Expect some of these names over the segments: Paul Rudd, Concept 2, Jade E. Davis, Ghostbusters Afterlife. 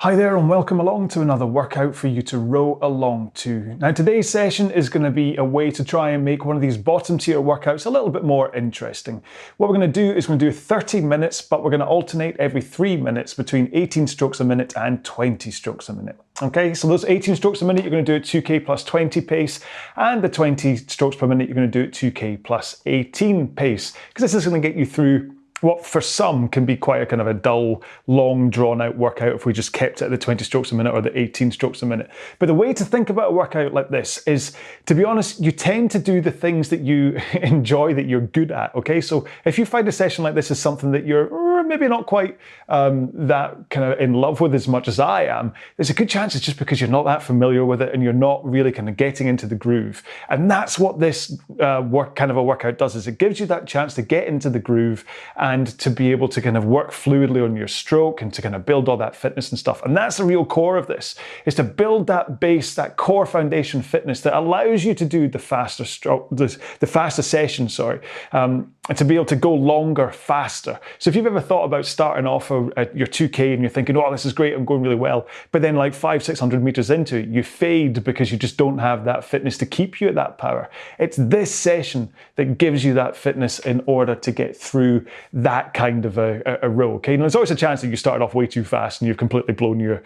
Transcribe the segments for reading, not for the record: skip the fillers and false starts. Hi there and welcome along to another workout for you to row along to. Now today's session is going to be a way to try and make one of these bottom tier workouts a little bit more interesting. What we're going to do is we're going to do 30 minutes, but we're going to alternate every 3 minutes between 18 strokes a minute and 20 strokes a minute. Okay, so those 18 strokes a minute you're going to do at 2k plus 20 pace, and the 20 strokes per minute you're going to do at 2k plus 18 pace, because this is going to get you through what for some can be quite a kind of a dull, long, drawn-out workout if we just kept it at the 20 strokes a minute or the 18 strokes a minute. But the way to think about a workout like this is, to be honest, you tend to do the things that you enjoy, that you're good at, okay? So if you find a session like this is something that you're maybe not quite that kind of in love with as much as I am, there's a good chance it's just because you're not that familiar with it and you're not really kind of getting into the groove. And that's what this kind of a workout does, is it gives you that chance to get into the groove and to be able to kind of work fluidly on your stroke and to kind of build all that fitness and stuff. And that's the real core of this, is to build that base, that core foundation fitness that allows you to do the faster stroke, the faster session, sorry, and to be able to go longer, faster. So if you've ever thought about starting off your 2K and you're thinking, oh, this is great, I'm going really well, but then like 500-600 meters into it, you fade because you just don't have that fitness to keep you at that power. It's this session that gives you that fitness in order to get through that kind of a row, okay? And there's always a chance that you started off way too fast and you've completely blown your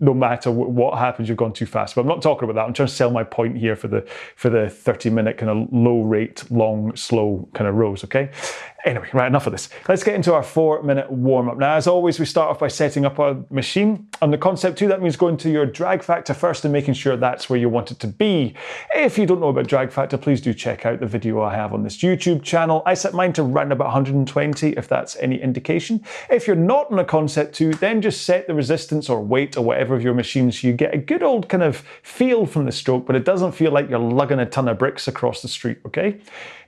no matter what happens, you've gone too fast. But I'm not talking about that. I'm trying to sell my point here for the 30-minute kind of low rate, long, slow kind of rows, okay? Anyway, right, enough of this. Let's get into our 4-minute warm-up. Now, as always, we start off by setting up our machine. Under Concept 2, that means going to your drag factor first and making sure that's where you want it to be. If you don't know about drag factor, please do check out the video I have on this YouTube channel. I set mine to run about 120, if that's any indication. If you're not on a Concept 2, then just set the resistance or weight or whatever of your machine so you get a good old kind of feel from the stroke, but it doesn't feel like you're lugging a ton of bricks across the street, okay?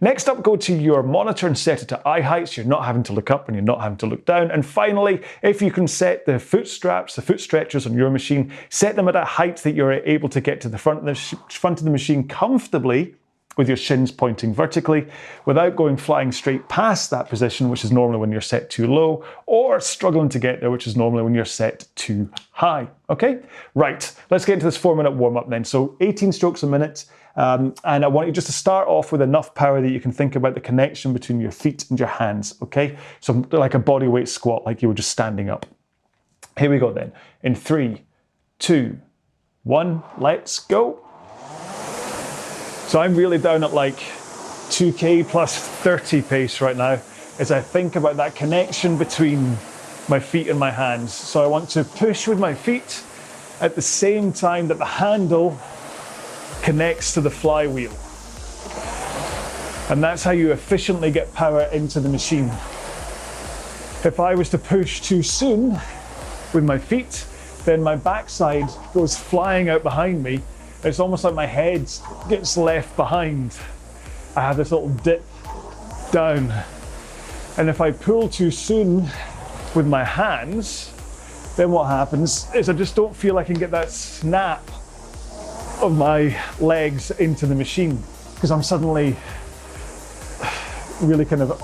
Next up, go to your monitor and set it to eye heights. You're not having to look up and you're not having to look down. And finally, if you can set the foot straps, the foot stretchers on your machine, set them at a height that you're able to get to the front of the machine comfortably, with your shins pointing vertically, without going flying straight past that position, which is normally when you're set too low, or struggling to get there, which is normally when you're set too high. Okay? Right, let's get into this 4-minute warm-up then. So 18 strokes a minute, and I want you just to start off with enough power that you can think about the connection between your feet and your hands, okay? So like a bodyweight squat, like you were just standing up. Here we go then. In 3, 2, 1, let's go. So I'm really down at like 2k plus 30 pace right now as I think about that connection between my feet and my hands. So I want to push with my feet at the same time that the handle connects to the flywheel. And that's how you efficiently get power into the machine. If I was to push too soon with my feet, then my backside goes flying out behind me. It's almost like my head gets left behind. I have this little dip down. And if I pull too soon with my hands, then what happens is I just don't feel I can get that snap of my legs into the machine, because I'm suddenly really kind of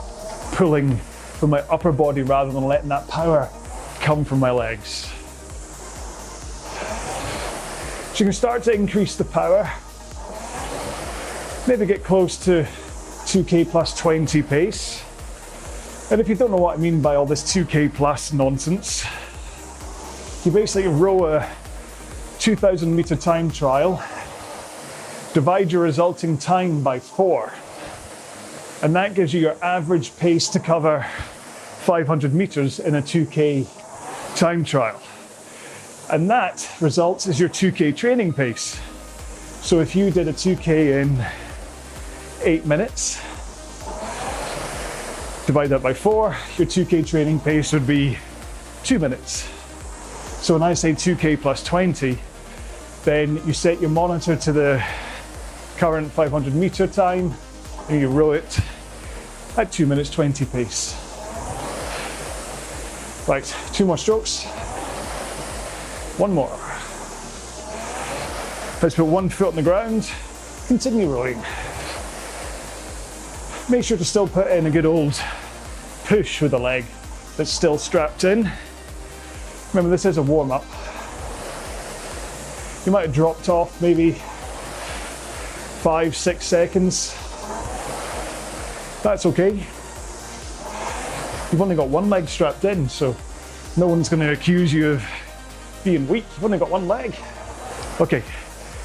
pulling from my upper body rather than letting that power come from my legs. So you can start to increase the power, maybe get close to 2k plus 20 pace. And if you don't know what I mean by all this 2k plus nonsense, you basically row a 2,000 meter time trial, divide your resulting time by 4, and that gives you your average pace to cover 500 meters in a 2k time trial. And that results as your 2K training pace. So if you did a 2K in 8 minutes, divide that by 4, your 2K training pace would be 2 minutes. So when I say 2K plus 20, then you set your monitor to the current 500 meter time and you row it at 2 minutes 20 pace. Right, 2 more strokes. 1 more. Let's put one foot on the ground, continue rowing. Make sure to still put in a good old push with the leg that's still strapped in. Remember, this is a warm-up. You might have dropped off maybe 5-6 seconds. That's okay. You've only got one leg strapped in, so no one's going to accuse you of being weak. You've only got one leg. Okay,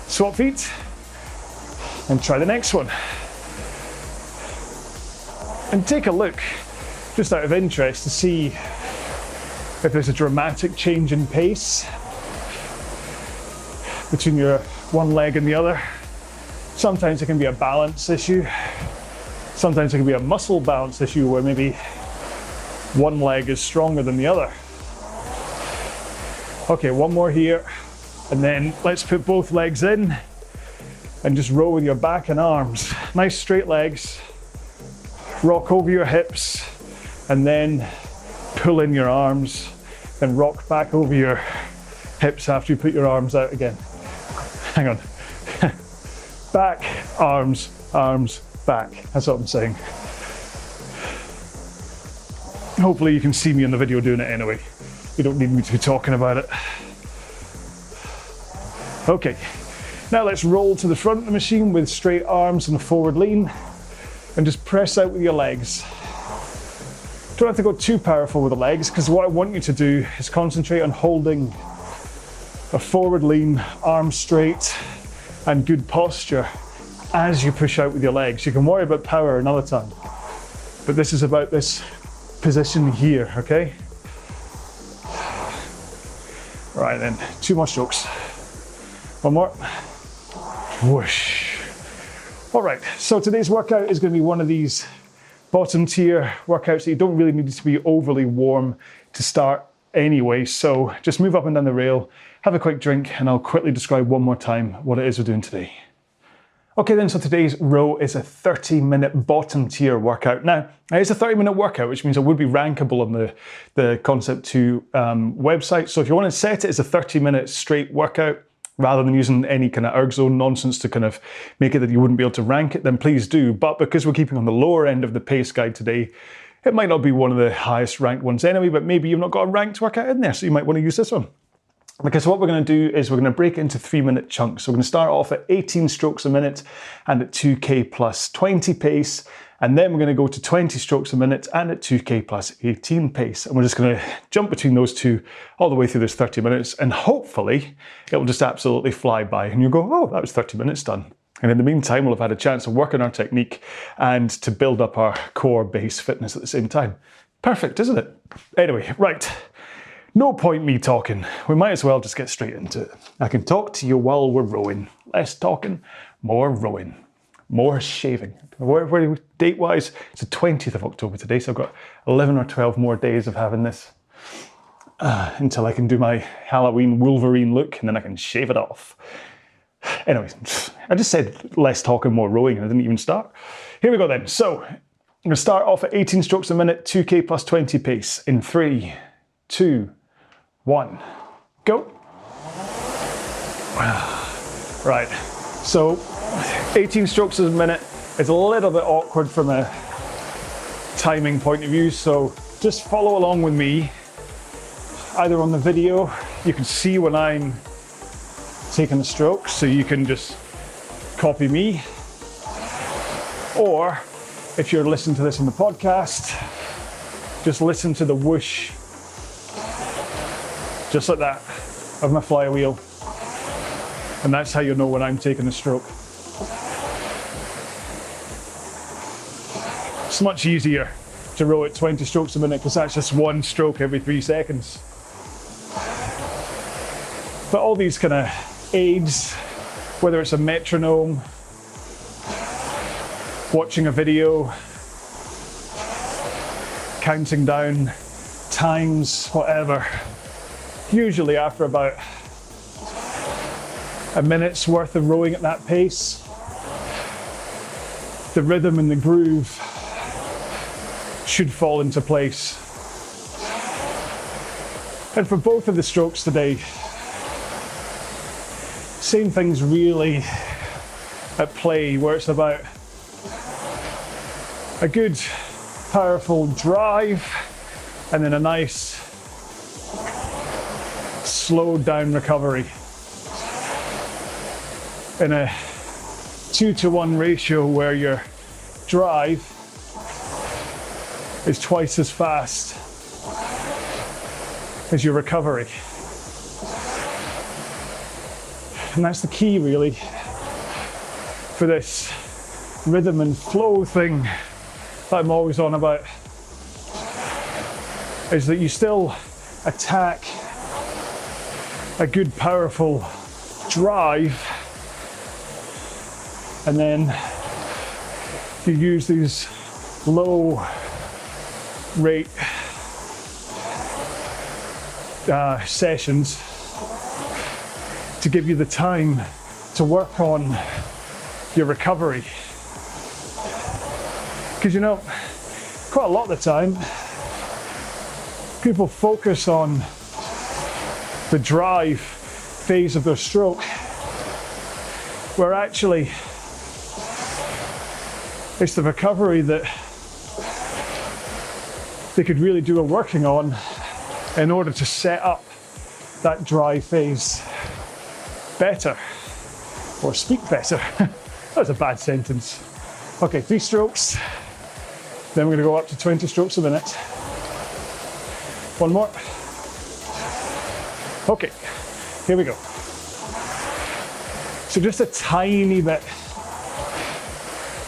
swap feet and try the next one. And take a look, just out of interest, to see if there's a dramatic change in pace between your one leg and the other. Sometimes it can be a balance issue. Sometimes it can be a muscle balance issue where maybe one leg is stronger than the other. Okay, one more here. And then let's put both legs in and just roll with your back and arms. Nice straight legs. Rock over your hips and then pull in your arms and rock back over your hips after you put your arms out again. Hang on. Back, arms, arms, back. That's what I'm saying. Hopefully you can see me in the video doing it anyway. You don't need me to be talking about it. Okay, now let's roll to the front of the machine with straight arms and a forward lean and just press out with your legs. Don't have to go too powerful with the legs, because what I want you to do is concentrate on holding a forward lean, arms straight and good posture as you push out with your legs. You can worry about power another time, but this is about this position here, okay? Right then, two more strokes. One more. Whoosh. All right, so today's workout is going to be one of these bottom tier workouts that you don't really need to be overly warm to start anyway, so just move up and down the rail, have a quick drink, and I'll quickly describe one more time what it is we're doing today. Okay then, so today's row is a 30-minute bottom tier workout. Now, it's a 30-minute workout, which means it would be rankable on the Concept 2 website. So if you want to set it as a 30-minute straight workout, rather than using any kind of erg zone nonsense to kind of make it that you wouldn't be able to rank it, then please do. But because we're keeping on the lower end of the pace guide today, it might not be one of the highest ranked ones anyway, but maybe you've not got a ranked workout in there, so you might want to use this one. Because what we're going to do is we're going to break it into 3-minute chunks. So we're going to start off at 18 strokes a minute and at 2K plus 20 pace. And then we're going to go to 20 strokes a minute and at 2K plus 18 pace. And we're just going to jump between those two all the way through this 30 minutes. And hopefully it will just absolutely fly by. And you'll go, oh, that was 30 minutes done. And in the meantime, we'll have had a chance to work on our technique and to build up our core base fitness at the same time. Perfect, isn't it? Anyway, right. No point me talking. We might as well just get straight into it. I can talk to you while we're rowing. Less talking, more rowing, more shaving. Date-wise, it's the 20th of October today, so I've got 11 or 12 more days of having this until I can do my Halloween Wolverine look, and then I can shave it off. Anyways, I just said less talking, more rowing, and I didn't even start. Here we go then. So I'm going to start off at 18 strokes a minute, 2K plus 20 pace in 3, 2, 1, go. Right, so 18 strokes a minute is a little bit awkward from a timing point of view, so just follow along with me. Either on the video, you can see when I'm taking the strokes, so you can just copy me. Or if you're listening to this on the podcast, just listen to the whoosh, just like that, of my flywheel. And that's how you'll know when I'm taking the stroke. It's much easier to row at 20 strokes a minute because that's just one stroke every 3 seconds. But all these kind of aids, whether it's a metronome, watching a video, counting down times, whatever, usually after about a minute's worth of rowing at that pace, the rhythm and the groove should fall into place. And for both of the strokes today, same thing's really at play, where it's about a good, powerful drive and then a nice slowed down recovery. In a 2-to-1 ratio where your drive is twice as fast as your recovery. And that's the key really for this rhythm and flow thing that I'm always on about, is that you still attack a good powerful drive, and then you use these low rate sessions to give you the time to work on your recovery. Because you know, quite a lot of the time, people focus on the drive phase of their stroke, where actually it's the recovery that they could really do a working on in order to set up that drive phase better, or speak better. That's a bad sentence. Okay, 3 strokes. Then we're going to go up to 20 strokes a minute. 1 more. Okay, here we go. So just a tiny bit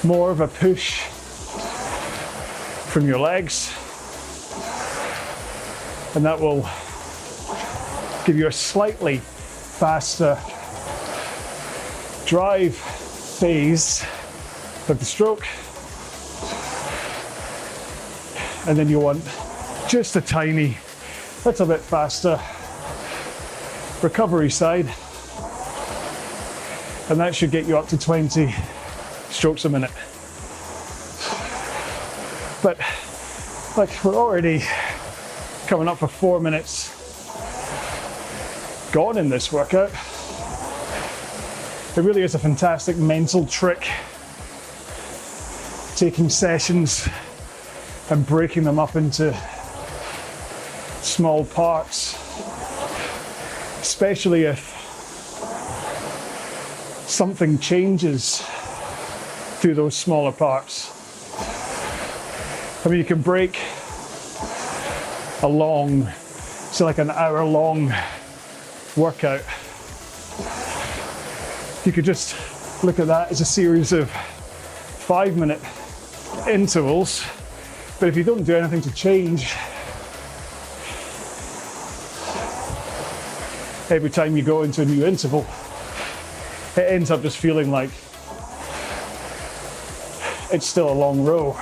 more of a push from your legs, and that will give you a slightly faster drive phase of the stroke. And then you want just a tiny little bit faster recovery side, and that should get you up to 20 strokes a minute. But like, we're already coming up for 4 minutes gone in this workout. It really is a fantastic mental trick, taking sessions and breaking them up into small parts, especially if something changes through those smaller parts. I mean, you can break a long, say like an hour-long workout. You could just look at that as a series of 5-minute intervals. But if you don't do anything to change every time you go into a new interval, it ends up just feeling like it's still a long row.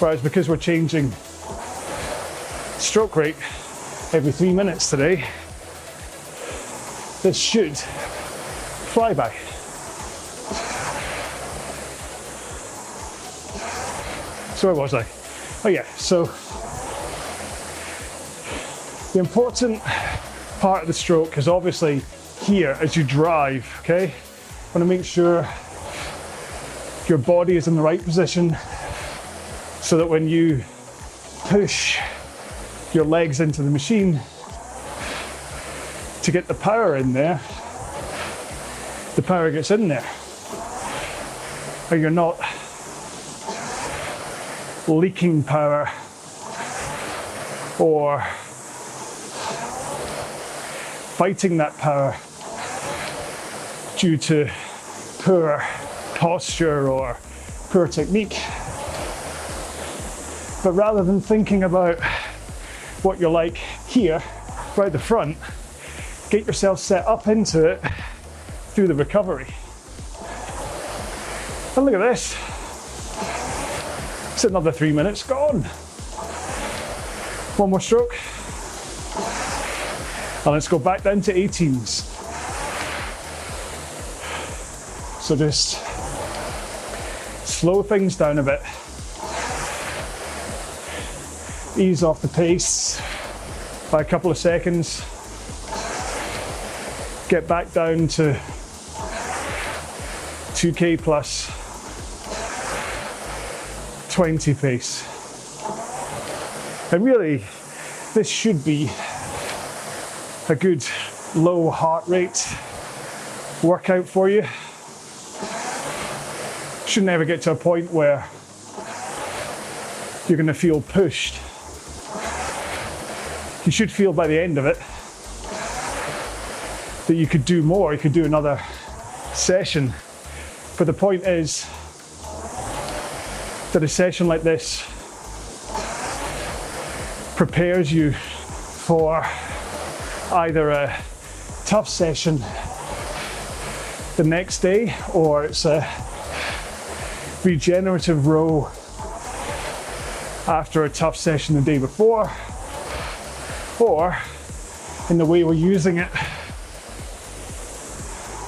Whereas because we're changing stroke rate every 3 minutes today, this should fly by. So where was I? Oh yeah, so the important part of the stroke is obviously here as you drive, okay? You want to make sure your body is in the right position so that when you push your legs into the machine to get the power in there, the power gets in there. Or you're not leaking power or fighting that power due to poor posture or poor technique. But rather than thinking about what you're like here, right at the front, get yourself set up into it through the recovery. And look at this. It's another 3 minutes gone. 1 more stroke. And let's go back down to 18s. So just slow things down a bit. Ease off the pace by a couple of seconds. Get back down to 2K plus 20 pace. And really, this should be a good low heart rate workout for you. Shouldn't ever get to a point where you're going to feel pushed. You should feel by the end of it that you could do more, you could do another session. But the point is that a session like this prepares you for either a tough session the next day, or it's a regenerative row after a tough session the day before, or in the way we're using it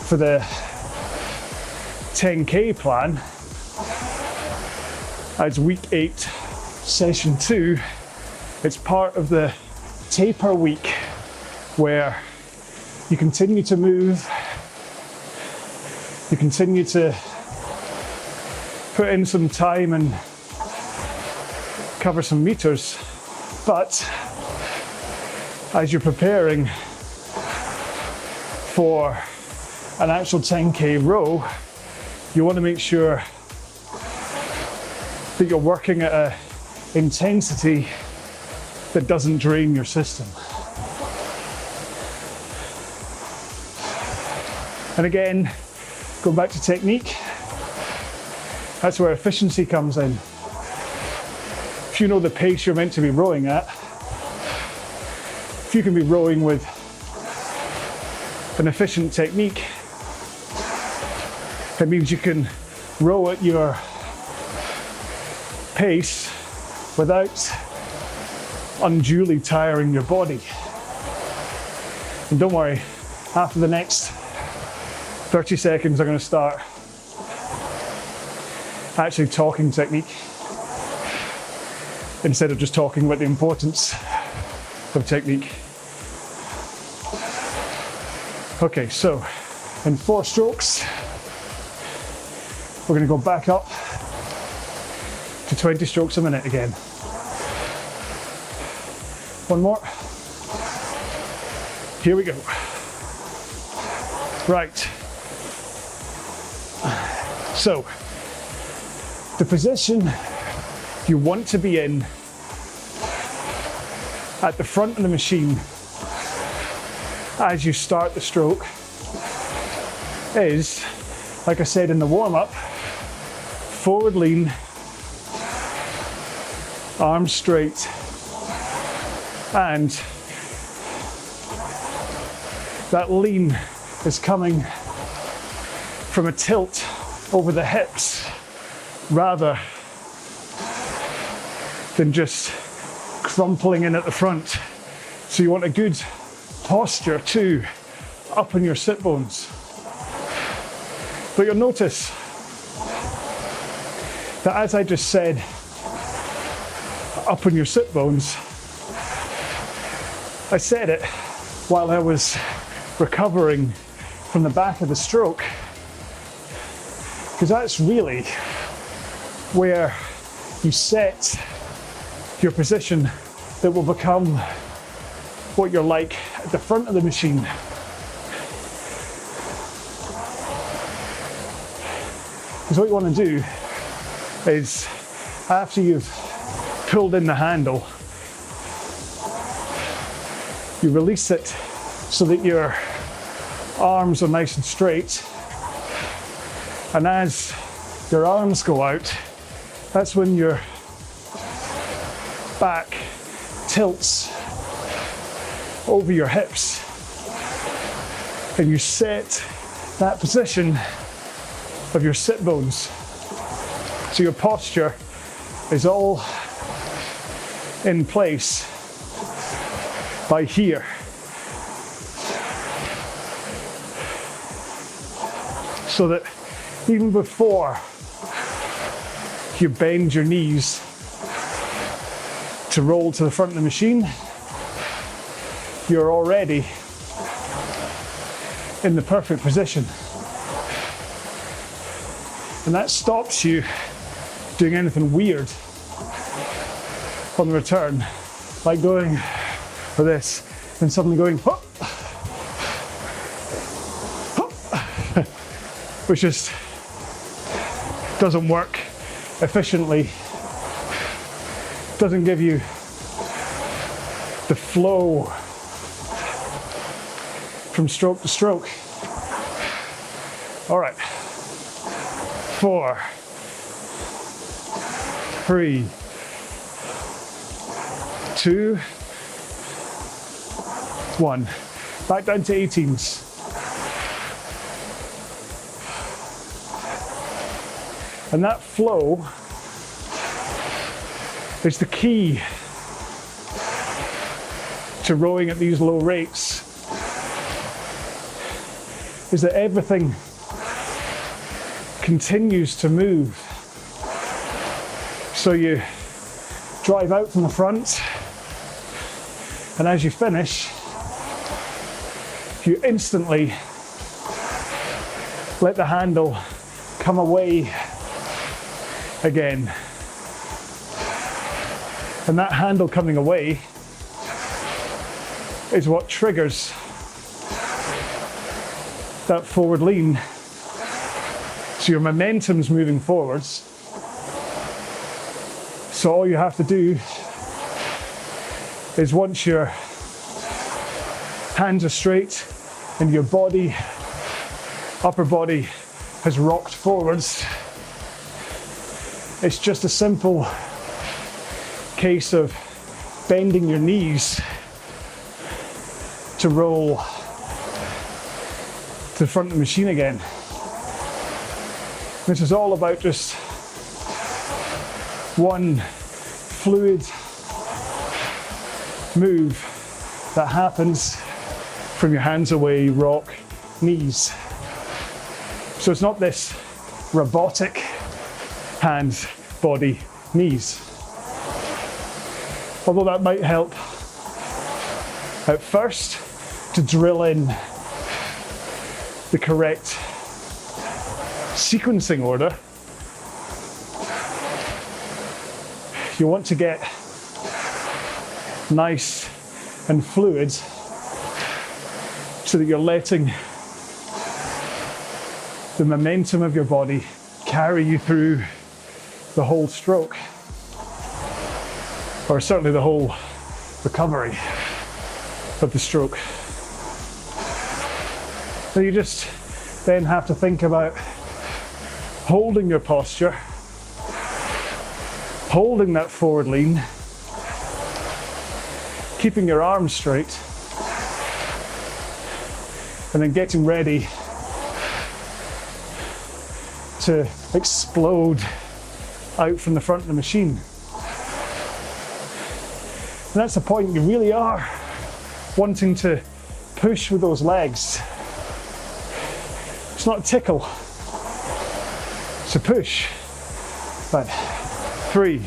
for the 10K plan as week 8, session 2. It's part of the taper week where you continue to move, you continue to put in some time and cover some meters, but as you're preparing for an actual 10K row, you want to make sure that you're working at an intensity that doesn't drain your system. And again, going back to technique, that's where efficiency comes in. If you know the pace you're meant to be rowing at, if you can be rowing with an efficient technique, it means you can row at your pace without unduly tiring your body. And don't worry, after the next 30 seconds, I'm going to start actually talking technique instead of just talking about the importance of technique. Okay, so in 4 strokes, we're going to go back up to 20 strokes a minute again. One more. Here we go. Right. So, the position you want to be in at the front of the machine as you start the stroke is, like I said in the warm-up, forward lean, arms straight, and that lean is coming from a tilt over the hips rather than just crumpling in at the front. So you want a good posture too, up in your sit bones. But you'll notice that, as I just said, up in your sit bones, I said it while I was recovering from the back of the stroke, because that's really where you set your position that will become what you're like at the front of the machine. Because what you want to do is, after you've pulled in the handle, you release it so that your arms are nice and straight. And as your arms go out, that's when your back tilts over your hips. And you set that position of your sit bones. So your posture is all in place by here. So that even before you bend your knees to roll to the front of the machine, you're already in the perfect position. And that stops you doing anything weird on the return, like going for this and suddenly going, oh. which just doesn't work efficiently, doesn't give you the flow from stroke to stroke. All right, 4, 3, 2, 1. Back down to 18s. And that flow is the key to rowing at these low rates, is that everything continues to move. So you drive out from the front, and as you finish, you instantly let the handle come away again. And that handle coming away is what triggers that forward lean. So your momentum's moving forwards. So all you have to do is, once your hands are straight and your body, upper body, has rocked forwards, it's just a simple case of bending your knees to roll to the front of the machine again. This is all about just one fluid move that happens from your hands away, rock, knees. So it's not this robotic hands, body, knees. Although that might help at first to drill in the correct sequencing order. You want to get nice and fluid so that you're letting the momentum of your body carry you through the whole stroke, or certainly the whole recovery of the stroke. So you just then have to think about holding your posture, holding that forward lean, keeping your arms straight, and then getting ready to explode out from the front of the machine. And that's the point. You really are wanting to push with those legs. It's not a tickle, it's a push. But 3,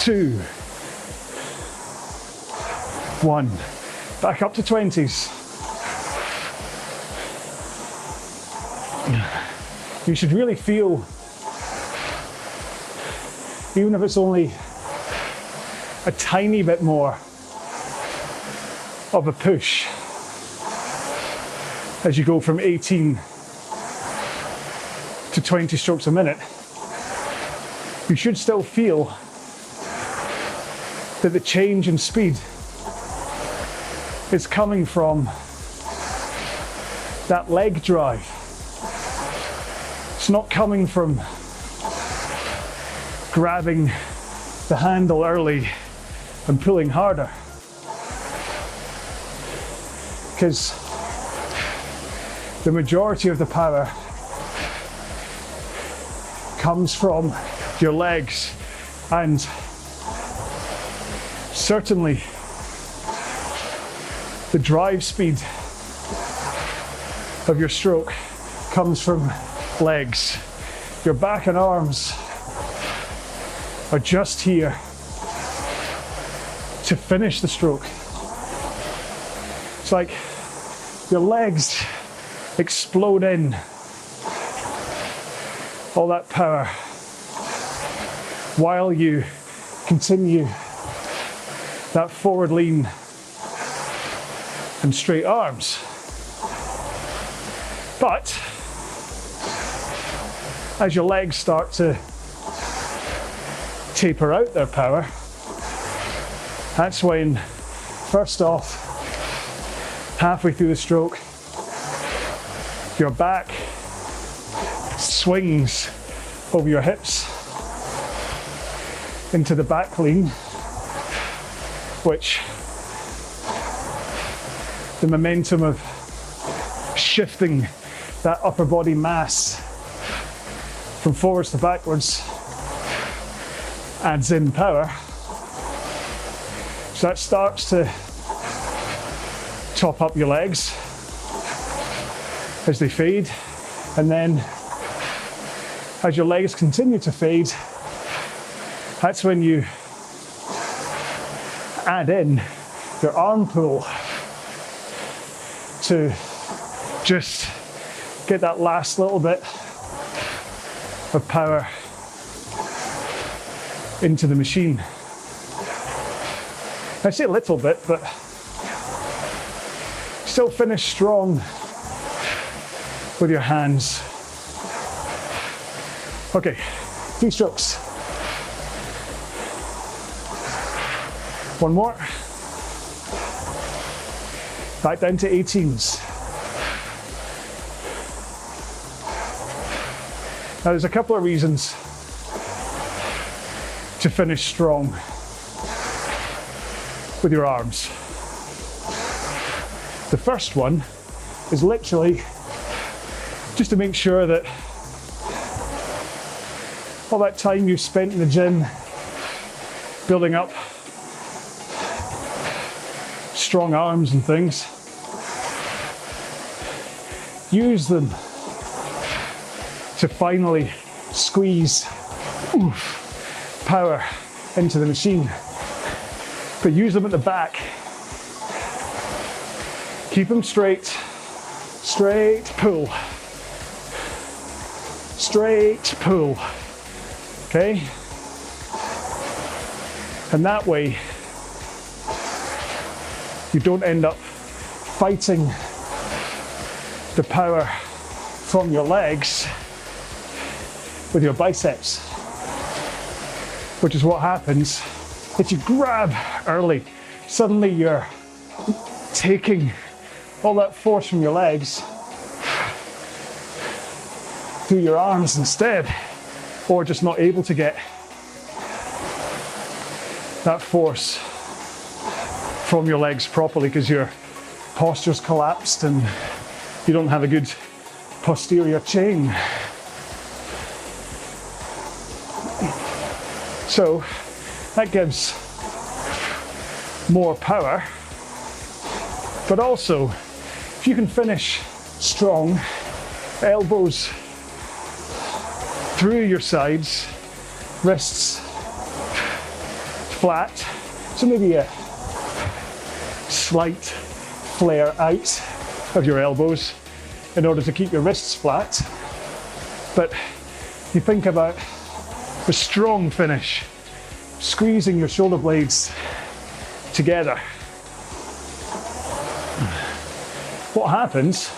2, 1. Back up to 20s. You should really feel, even if it's only a tiny bit more of a push as you go from 18 to 20 strokes a minute, you should still feel that the change in speed is coming from that leg drive. It's not coming from grabbing the handle early and pulling harder. Because the majority of the power comes from your legs, and certainly the drive speed of your stroke comes from legs. Your back and arms are just here to finish the stroke. It's like your legs explode in all that power while you continue that forward lean and straight arms. But as your legs start to taper out their power, that's when, first off, halfway through the stroke, your back swings over your hips into the back lean, which the momentum of shifting that upper body mass from forwards to backwards adds in power. So that starts to top up your legs as they fade, and then as your legs continue to fade, that's when you add in your arm pull to just get that last little bit of power into the machine. I say a little bit, but still finish strong with your hands. Okay, 3 strokes. 1 more. Back down to 18s. Now there's a couple of reasons to finish strong with your arms. The first one is literally just to make sure that all that time you spent in the gym building up strong arms and things, use them to finally squeeze power into the machine, but use them at the back. Keep them straight, pull. Straight, pull, okay? And that way, you don't end up fighting the power from your legs with your biceps, which is what happens if you grab early. Suddenly you're taking all that force from your legs through your arms instead, or just not able to get that force from your legs properly because your posture's collapsed and you don't have a good posterior chain. So that gives more power, but also if you can finish strong, elbows through your sides, wrists flat, so maybe a slight flare out of your elbows in order to keep your wrists flat. But you think about a strong finish, squeezing your shoulder blades together. What happens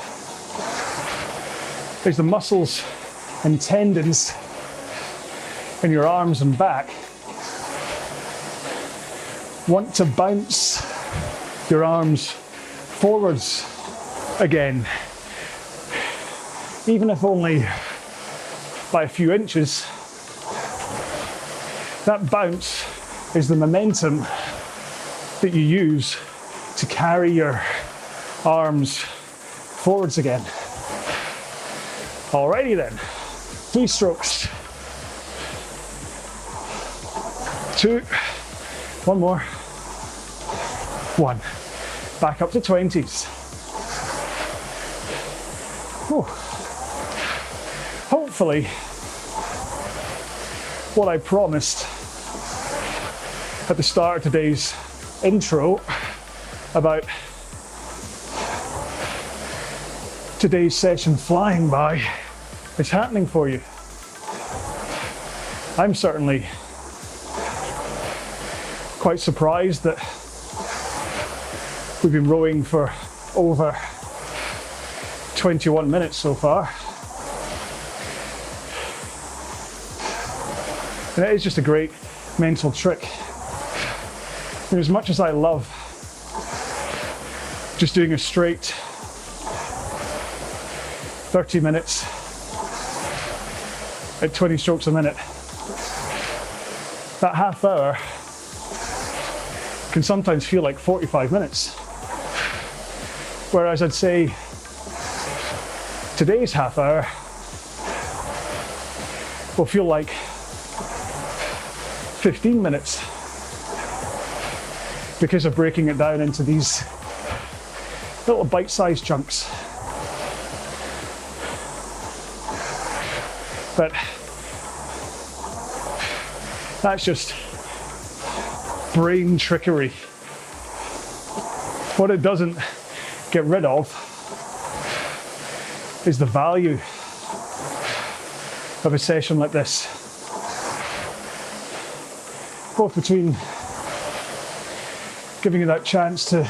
is the muscles and tendons in your arms and back want to bounce your arms forwards again, even if only by a few inches. That bounce is the momentum that you use to carry your arms forwards again. Alrighty then. 3 strokes. 2. 1 more. 1. Back up to 20s. Whew. Hopefully, what I promised at the start of today's intro about today's session flying by is happening for you. I'm certainly quite surprised that we've been rowing for over 21 minutes so far. And it is just a great mental trick. And as much as I love just doing a straight 30 minutes at 20 strokes a minute, that half hour can sometimes feel like 45 minutes. Whereas I'd say today's half hour will feel like 15 minutes because of breaking it down into these little bite-sized chunks. But that's just brain trickery. What it doesn't get rid of is the value of a session like this, both between giving you that chance to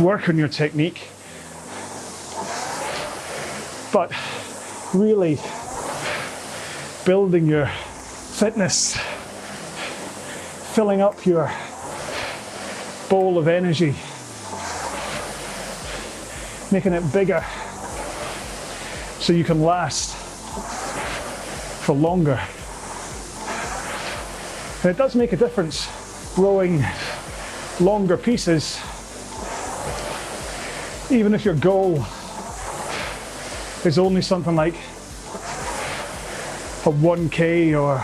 work on your technique, but really building your fitness, filling up your bowl of energy, making it bigger so you can last for longer. And it does make a difference rowing longer pieces, even if your goal is only something like a 1K or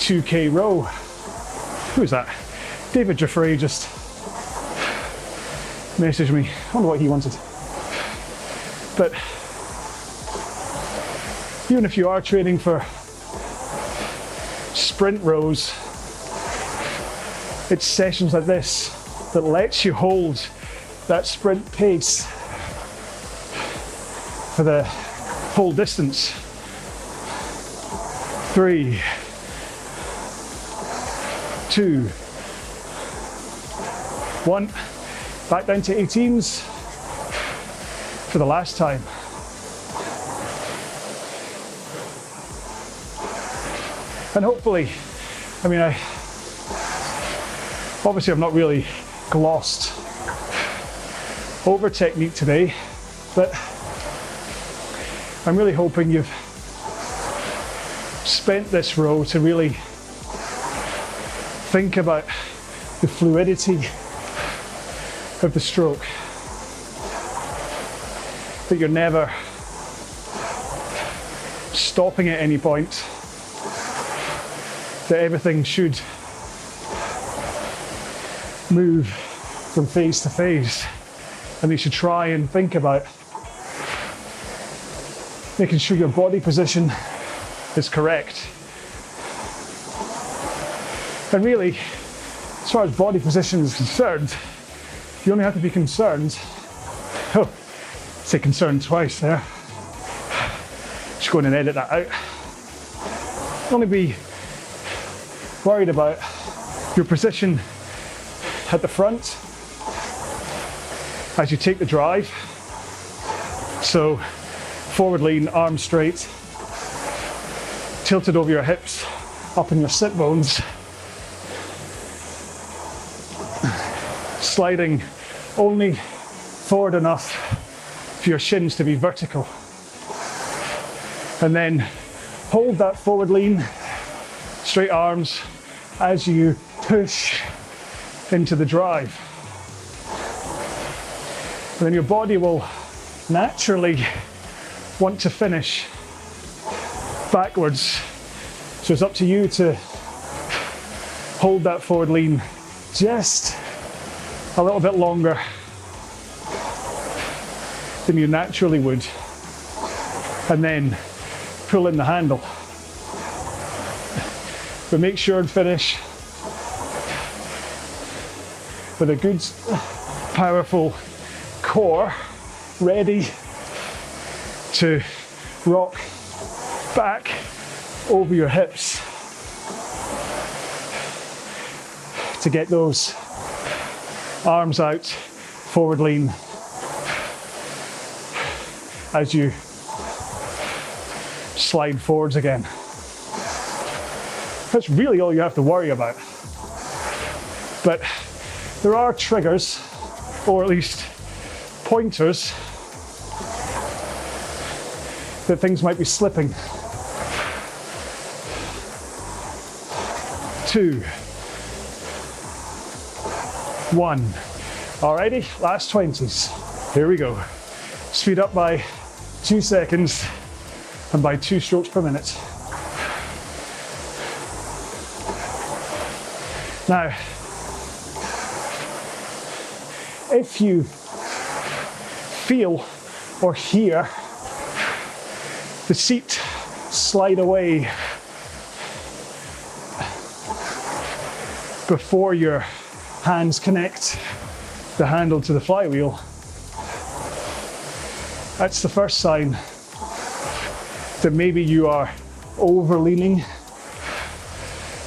2K row. Who's that? David Jaffray just messaged me. I wonder what he wanted. But even if you are training for sprint rows, it's sessions like this that lets you hold that sprint pace for the whole distance. 3, 2, 1. Back down to 18s for the last time. And hopefully, I mean, I've not really glossed over technique today, but I'm really hoping you've spent this row to really think about the fluidity of the stroke, that you're never stopping at any point, that everything should move from phase to phase, and you should try and think about making sure your body position is correct. And really, as far as body position is concerned, you only have to be concerned. Oh, say concerned twice there. Just go in and edit that out. Only be worried about your position at the front as you take the drive. So forward lean, arms straight, tilted over your hips, up in your sit bones, sliding only forward enough for your shins to be vertical. And then hold that forward lean, straight arms, as you push into the drive. And then your body will naturally want to finish backwards. So it's up to you to hold that forward lean just a little bit longer than you naturally would, and then pull in the handle. But make sure and finish with a good, powerful core, ready to rock back over your hips to get those arms out, forward lean, as you slide forwards again. That's really all you have to worry about. But there are triggers, or at least pointers, that things might be slipping. 2, 1. Alrighty, last 20s. Here we go. Speed up by 2 seconds and by 2 strokes per minute. Now, if you feel or hear the seat slide away before your hands connect the handle to the flywheel, that's the first sign that maybe you are overleaning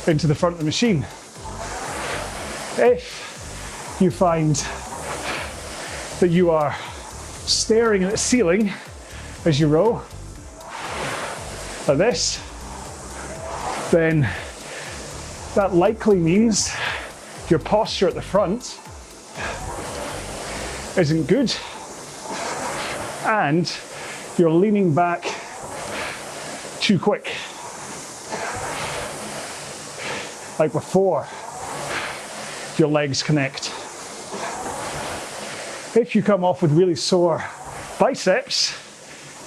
into the front of the machine. If you find that you are staring at the ceiling as you row, like this, then that likely means your posture at the front isn't good and you're leaning back too quick. Like before your legs connect. If you come off with really sore biceps,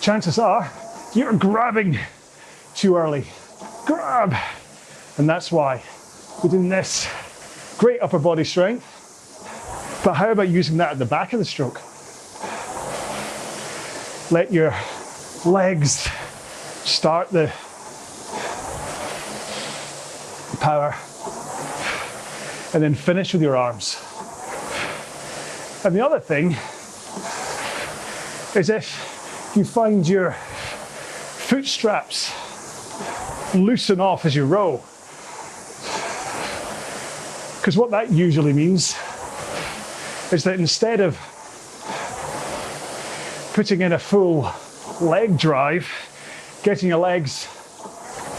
chances are you're grabbing too early. Grab! And that's why we're doing this. Great upper body strength, but how about using that at the back of the stroke? Let your legs start the power and then finish with your arms. And the other thing is, if you find your foot straps loosen off as you row, because what that usually means is that instead of putting in a full leg drive, getting your legs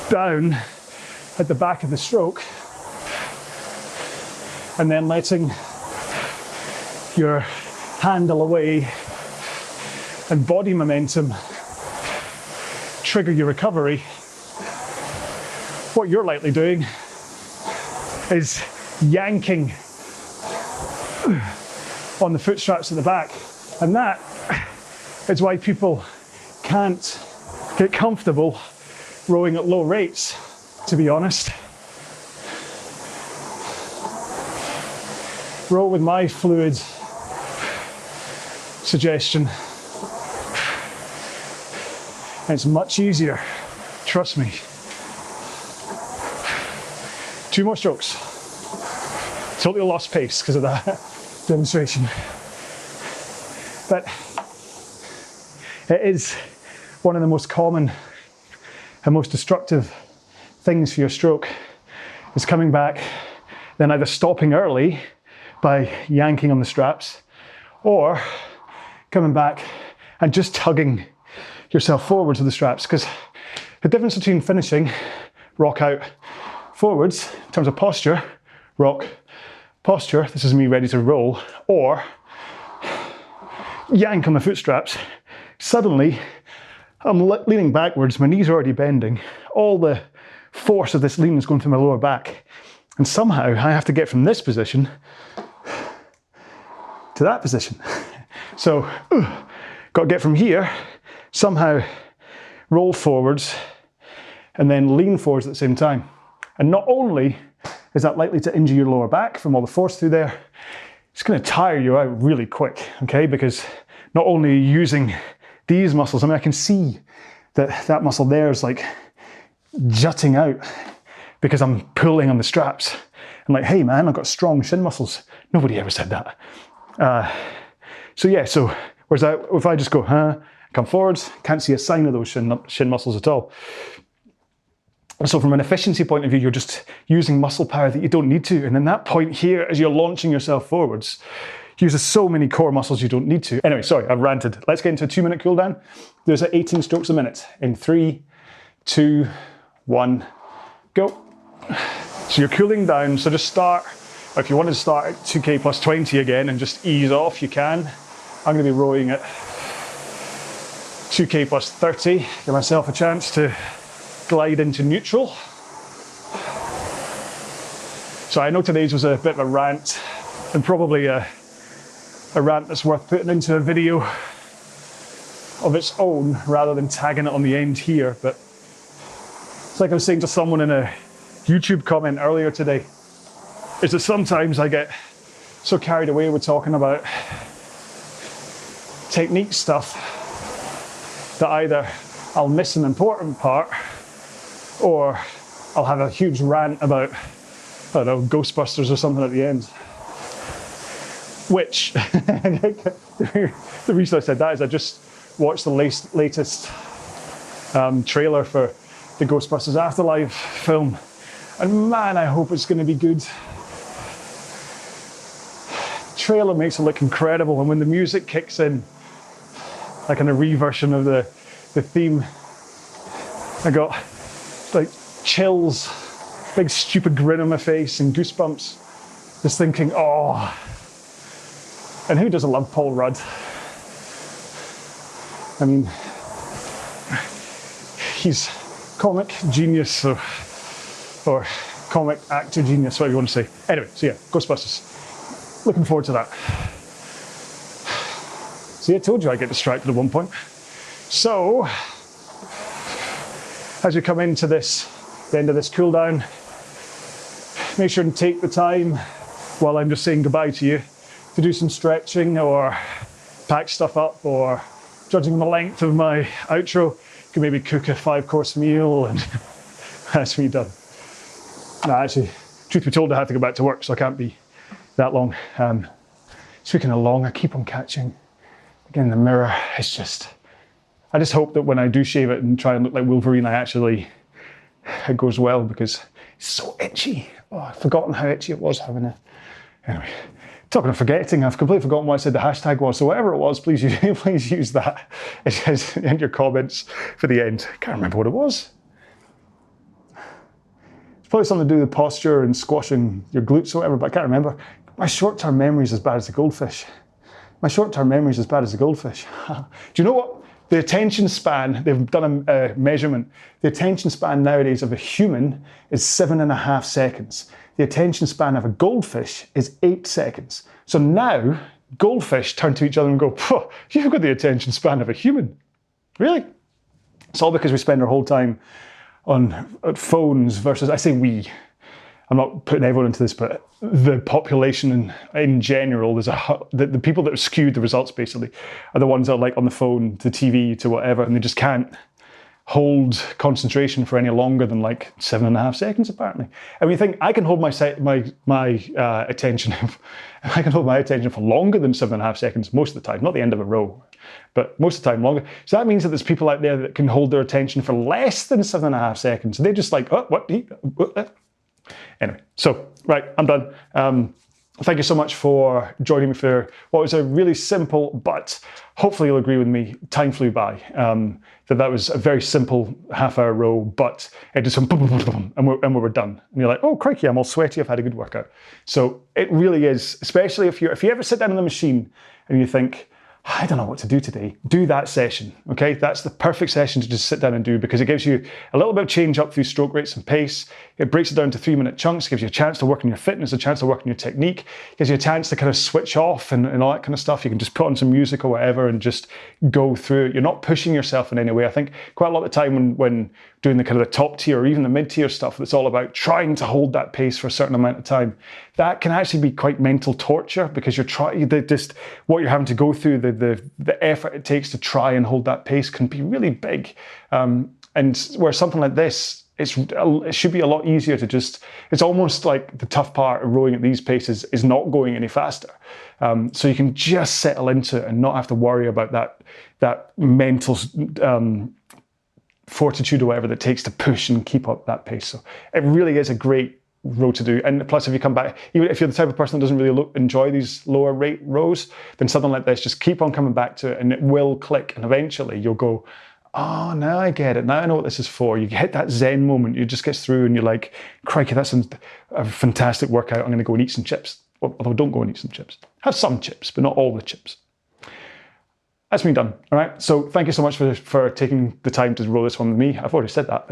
down at the back of the stroke, and then letting your handle away and body momentum trigger your recovery, what you're likely doing is yanking on the foot straps at the back. And that is why people can't get comfortable rowing at low rates, to be honest. Row with my fluid suggestion. It's much easier, trust me. 2 more strokes. Totally lost pace because of that demonstration. But it is one of the most common and most destructive things for your stroke, is coming back, then either stopping early by yanking on the straps, or coming back and just tugging yourself forwards with the straps. Because the difference between finishing rock out forwards in terms of posture, rock posture, this is me ready to roll, or yank on the foot straps, suddenly I'm leaning backwards, my knees are already bending, all the force of this lean is going through my lower back, and somehow I have to get from this position to that position. So got to get from here, somehow roll forwards and then lean forwards at the same time. And not only is that likely to injure your lower back from all the force through there, it's going to tire you out really quick, okay? Because not only are you using these muscles, I mean, I can see that that muscle there is like jutting out because I'm pulling on the straps. I'm like, hey man, I've got strong shin muscles. Nobody ever said that. So whereas if I just go, come forwards, can't see a sign of those shin muscles at all. So from an efficiency point of view, you're just using muscle power that you don't need to. And then that point here, as you're launching yourself forwards, uses so many core muscles you don't need to. Anyway, sorry, I've ranted. Let's get into a 2-minute cooldown. There's 18 strokes a minute in 3, 2, 1, go. So you're cooling down, so just start, or if you wanted to start at 2K plus 20 again and just ease off, you can. I'm gonna be rowing at 2K plus 30, give myself a chance to glide into neutral. So I know today's was a bit of a rant, and probably a rant that's worth putting into a video of its own rather than tagging it on the end here. But it's like I was saying to someone in a YouTube comment earlier today, is that sometimes I get so carried away with talking about technique stuff that either I'll miss an important part or I'll have a huge rant about, I don't know, Ghostbusters or something at the end. Which, the reason I said that is I just watched the latest trailer for the Ghostbusters Afterlife film. And man, I hope it's gonna be good. The trailer makes it look incredible. And when the music kicks in, like in a reversion of the theme, I got like chills, big stupid grin on my face and goosebumps. Just thinking, oh. And who doesn't love Paul Rudd? I mean, he's comic genius, so, or comic actor genius, whatever you want to say. Anyway, so yeah, Ghostbusters. Looking forward to that. See, I told you I get distracted at one point. So, as you come into this, the end of this cooldown, make sure and take the time while I'm just saying goodbye to you to do some stretching or pack stuff up, or judging on the length of my outro, you can maybe cook a 5-course meal and that's me done. No, actually, truth be told, I have to go back to work, so I can't be that long. Speaking of long, I keep on catching again the mirror. It's just, I just hope that when I do shave it and try and look like Wolverine, I actually, it goes well, because it's so itchy. Oh, I've forgotten how itchy it was having it. Anyway, talking of forgetting, I've completely forgotten what I said the hashtag was. So whatever it was, please use that in your comments for the end. Can't remember what it was. It's probably something to do with posture and squashing your glutes or whatever, but I can't remember. My short-term memory is as bad as the goldfish. My short-term memory is as bad as the goldfish. Do you know what? The attention span, they've done a measurement. The attention span nowadays of a human is 7.5 seconds. The attention span of a goldfish is 8 seconds. So now goldfish turn to each other and go, you've got the attention span of a human. Really? It's all because we spend our whole time on phones versus, I say we, I'm not putting everyone into this, but the population in general, there's the people that have skewed the results basically are the ones that are like on the phone, to TV, to whatever, and they just can't hold concentration for any longer than like 7.5 seconds apparently. And we think, I can hold my attention, I can hold my attention for longer than 7.5 seconds most of the time, not the end of a row, but most of the time longer. So that means that there's people out there that can hold their attention for less than 7.5 seconds. They're just like, oh, what? Anyway, so, right, I'm done. Thank you so much for joining me for what was a really simple, but hopefully you'll agree with me, time flew by. That was a very simple half-hour row, but it just went boom, boom, boom, boom, and we were done. And you're like, oh, crikey, I'm all sweaty, I've had a good workout. So it really is, especially if you ever sit down in the machine and you think, I don't know what to do today, do that session, okay? That's the perfect session to just sit down and do, because it gives you a little bit of change up through stroke rates and pace. It breaks it down to 3-minute chunks, gives you a chance to work on your fitness, a chance to work on your technique, gives you a chance to kind of switch off and all that kind of stuff. You can just put on some music or whatever and just go through it. You're not pushing yourself in any way. I think quite a lot of the time when doing the kind of the top tier or even the mid tier stuff, that's all about trying to hold that pace for a certain amount of time. That can actually be quite mental torture, because you're trying, just what you're having to go through, the effort it takes to try and hold that pace can be really big. And where something like this, it should be a lot easier to just, it's almost like the tough part of rowing at these paces is not going any faster. So you can just settle into it and not have to worry about that mental fortitude or whatever that takes to push and keep up that pace. So it really is a great row to do. And plus, if you come back, even if you're the type of person that doesn't really enjoy these lower rate rows, then something like this, just keep on coming back to it and it will click, and eventually you'll go, oh, now I get it. Now I know what this is for. You hit that zen moment. It just gets through and you're like, crikey, that's a fantastic workout. I'm going to go and eat some chips. Although don't go and eat some chips. Have some chips, but not all the chips. That's me done, all right? So thank you so much for taking the time to roll this one with me. I've already said that,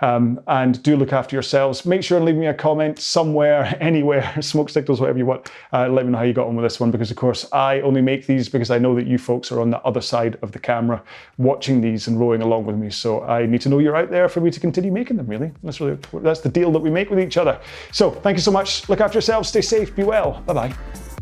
but and do look after yourselves. Make sure and leave me a comment somewhere, anywhere, smoke signals, whatever you want. Let me know how you got on with this one, because of course I only make these because I know that you folks are on the other side of the camera watching these and rowing along with me. So I need to know you're out there for me to continue making them, really. That's the deal that we make with each other. So thank you so much. Look after yourselves, stay safe, be well. Bye-bye.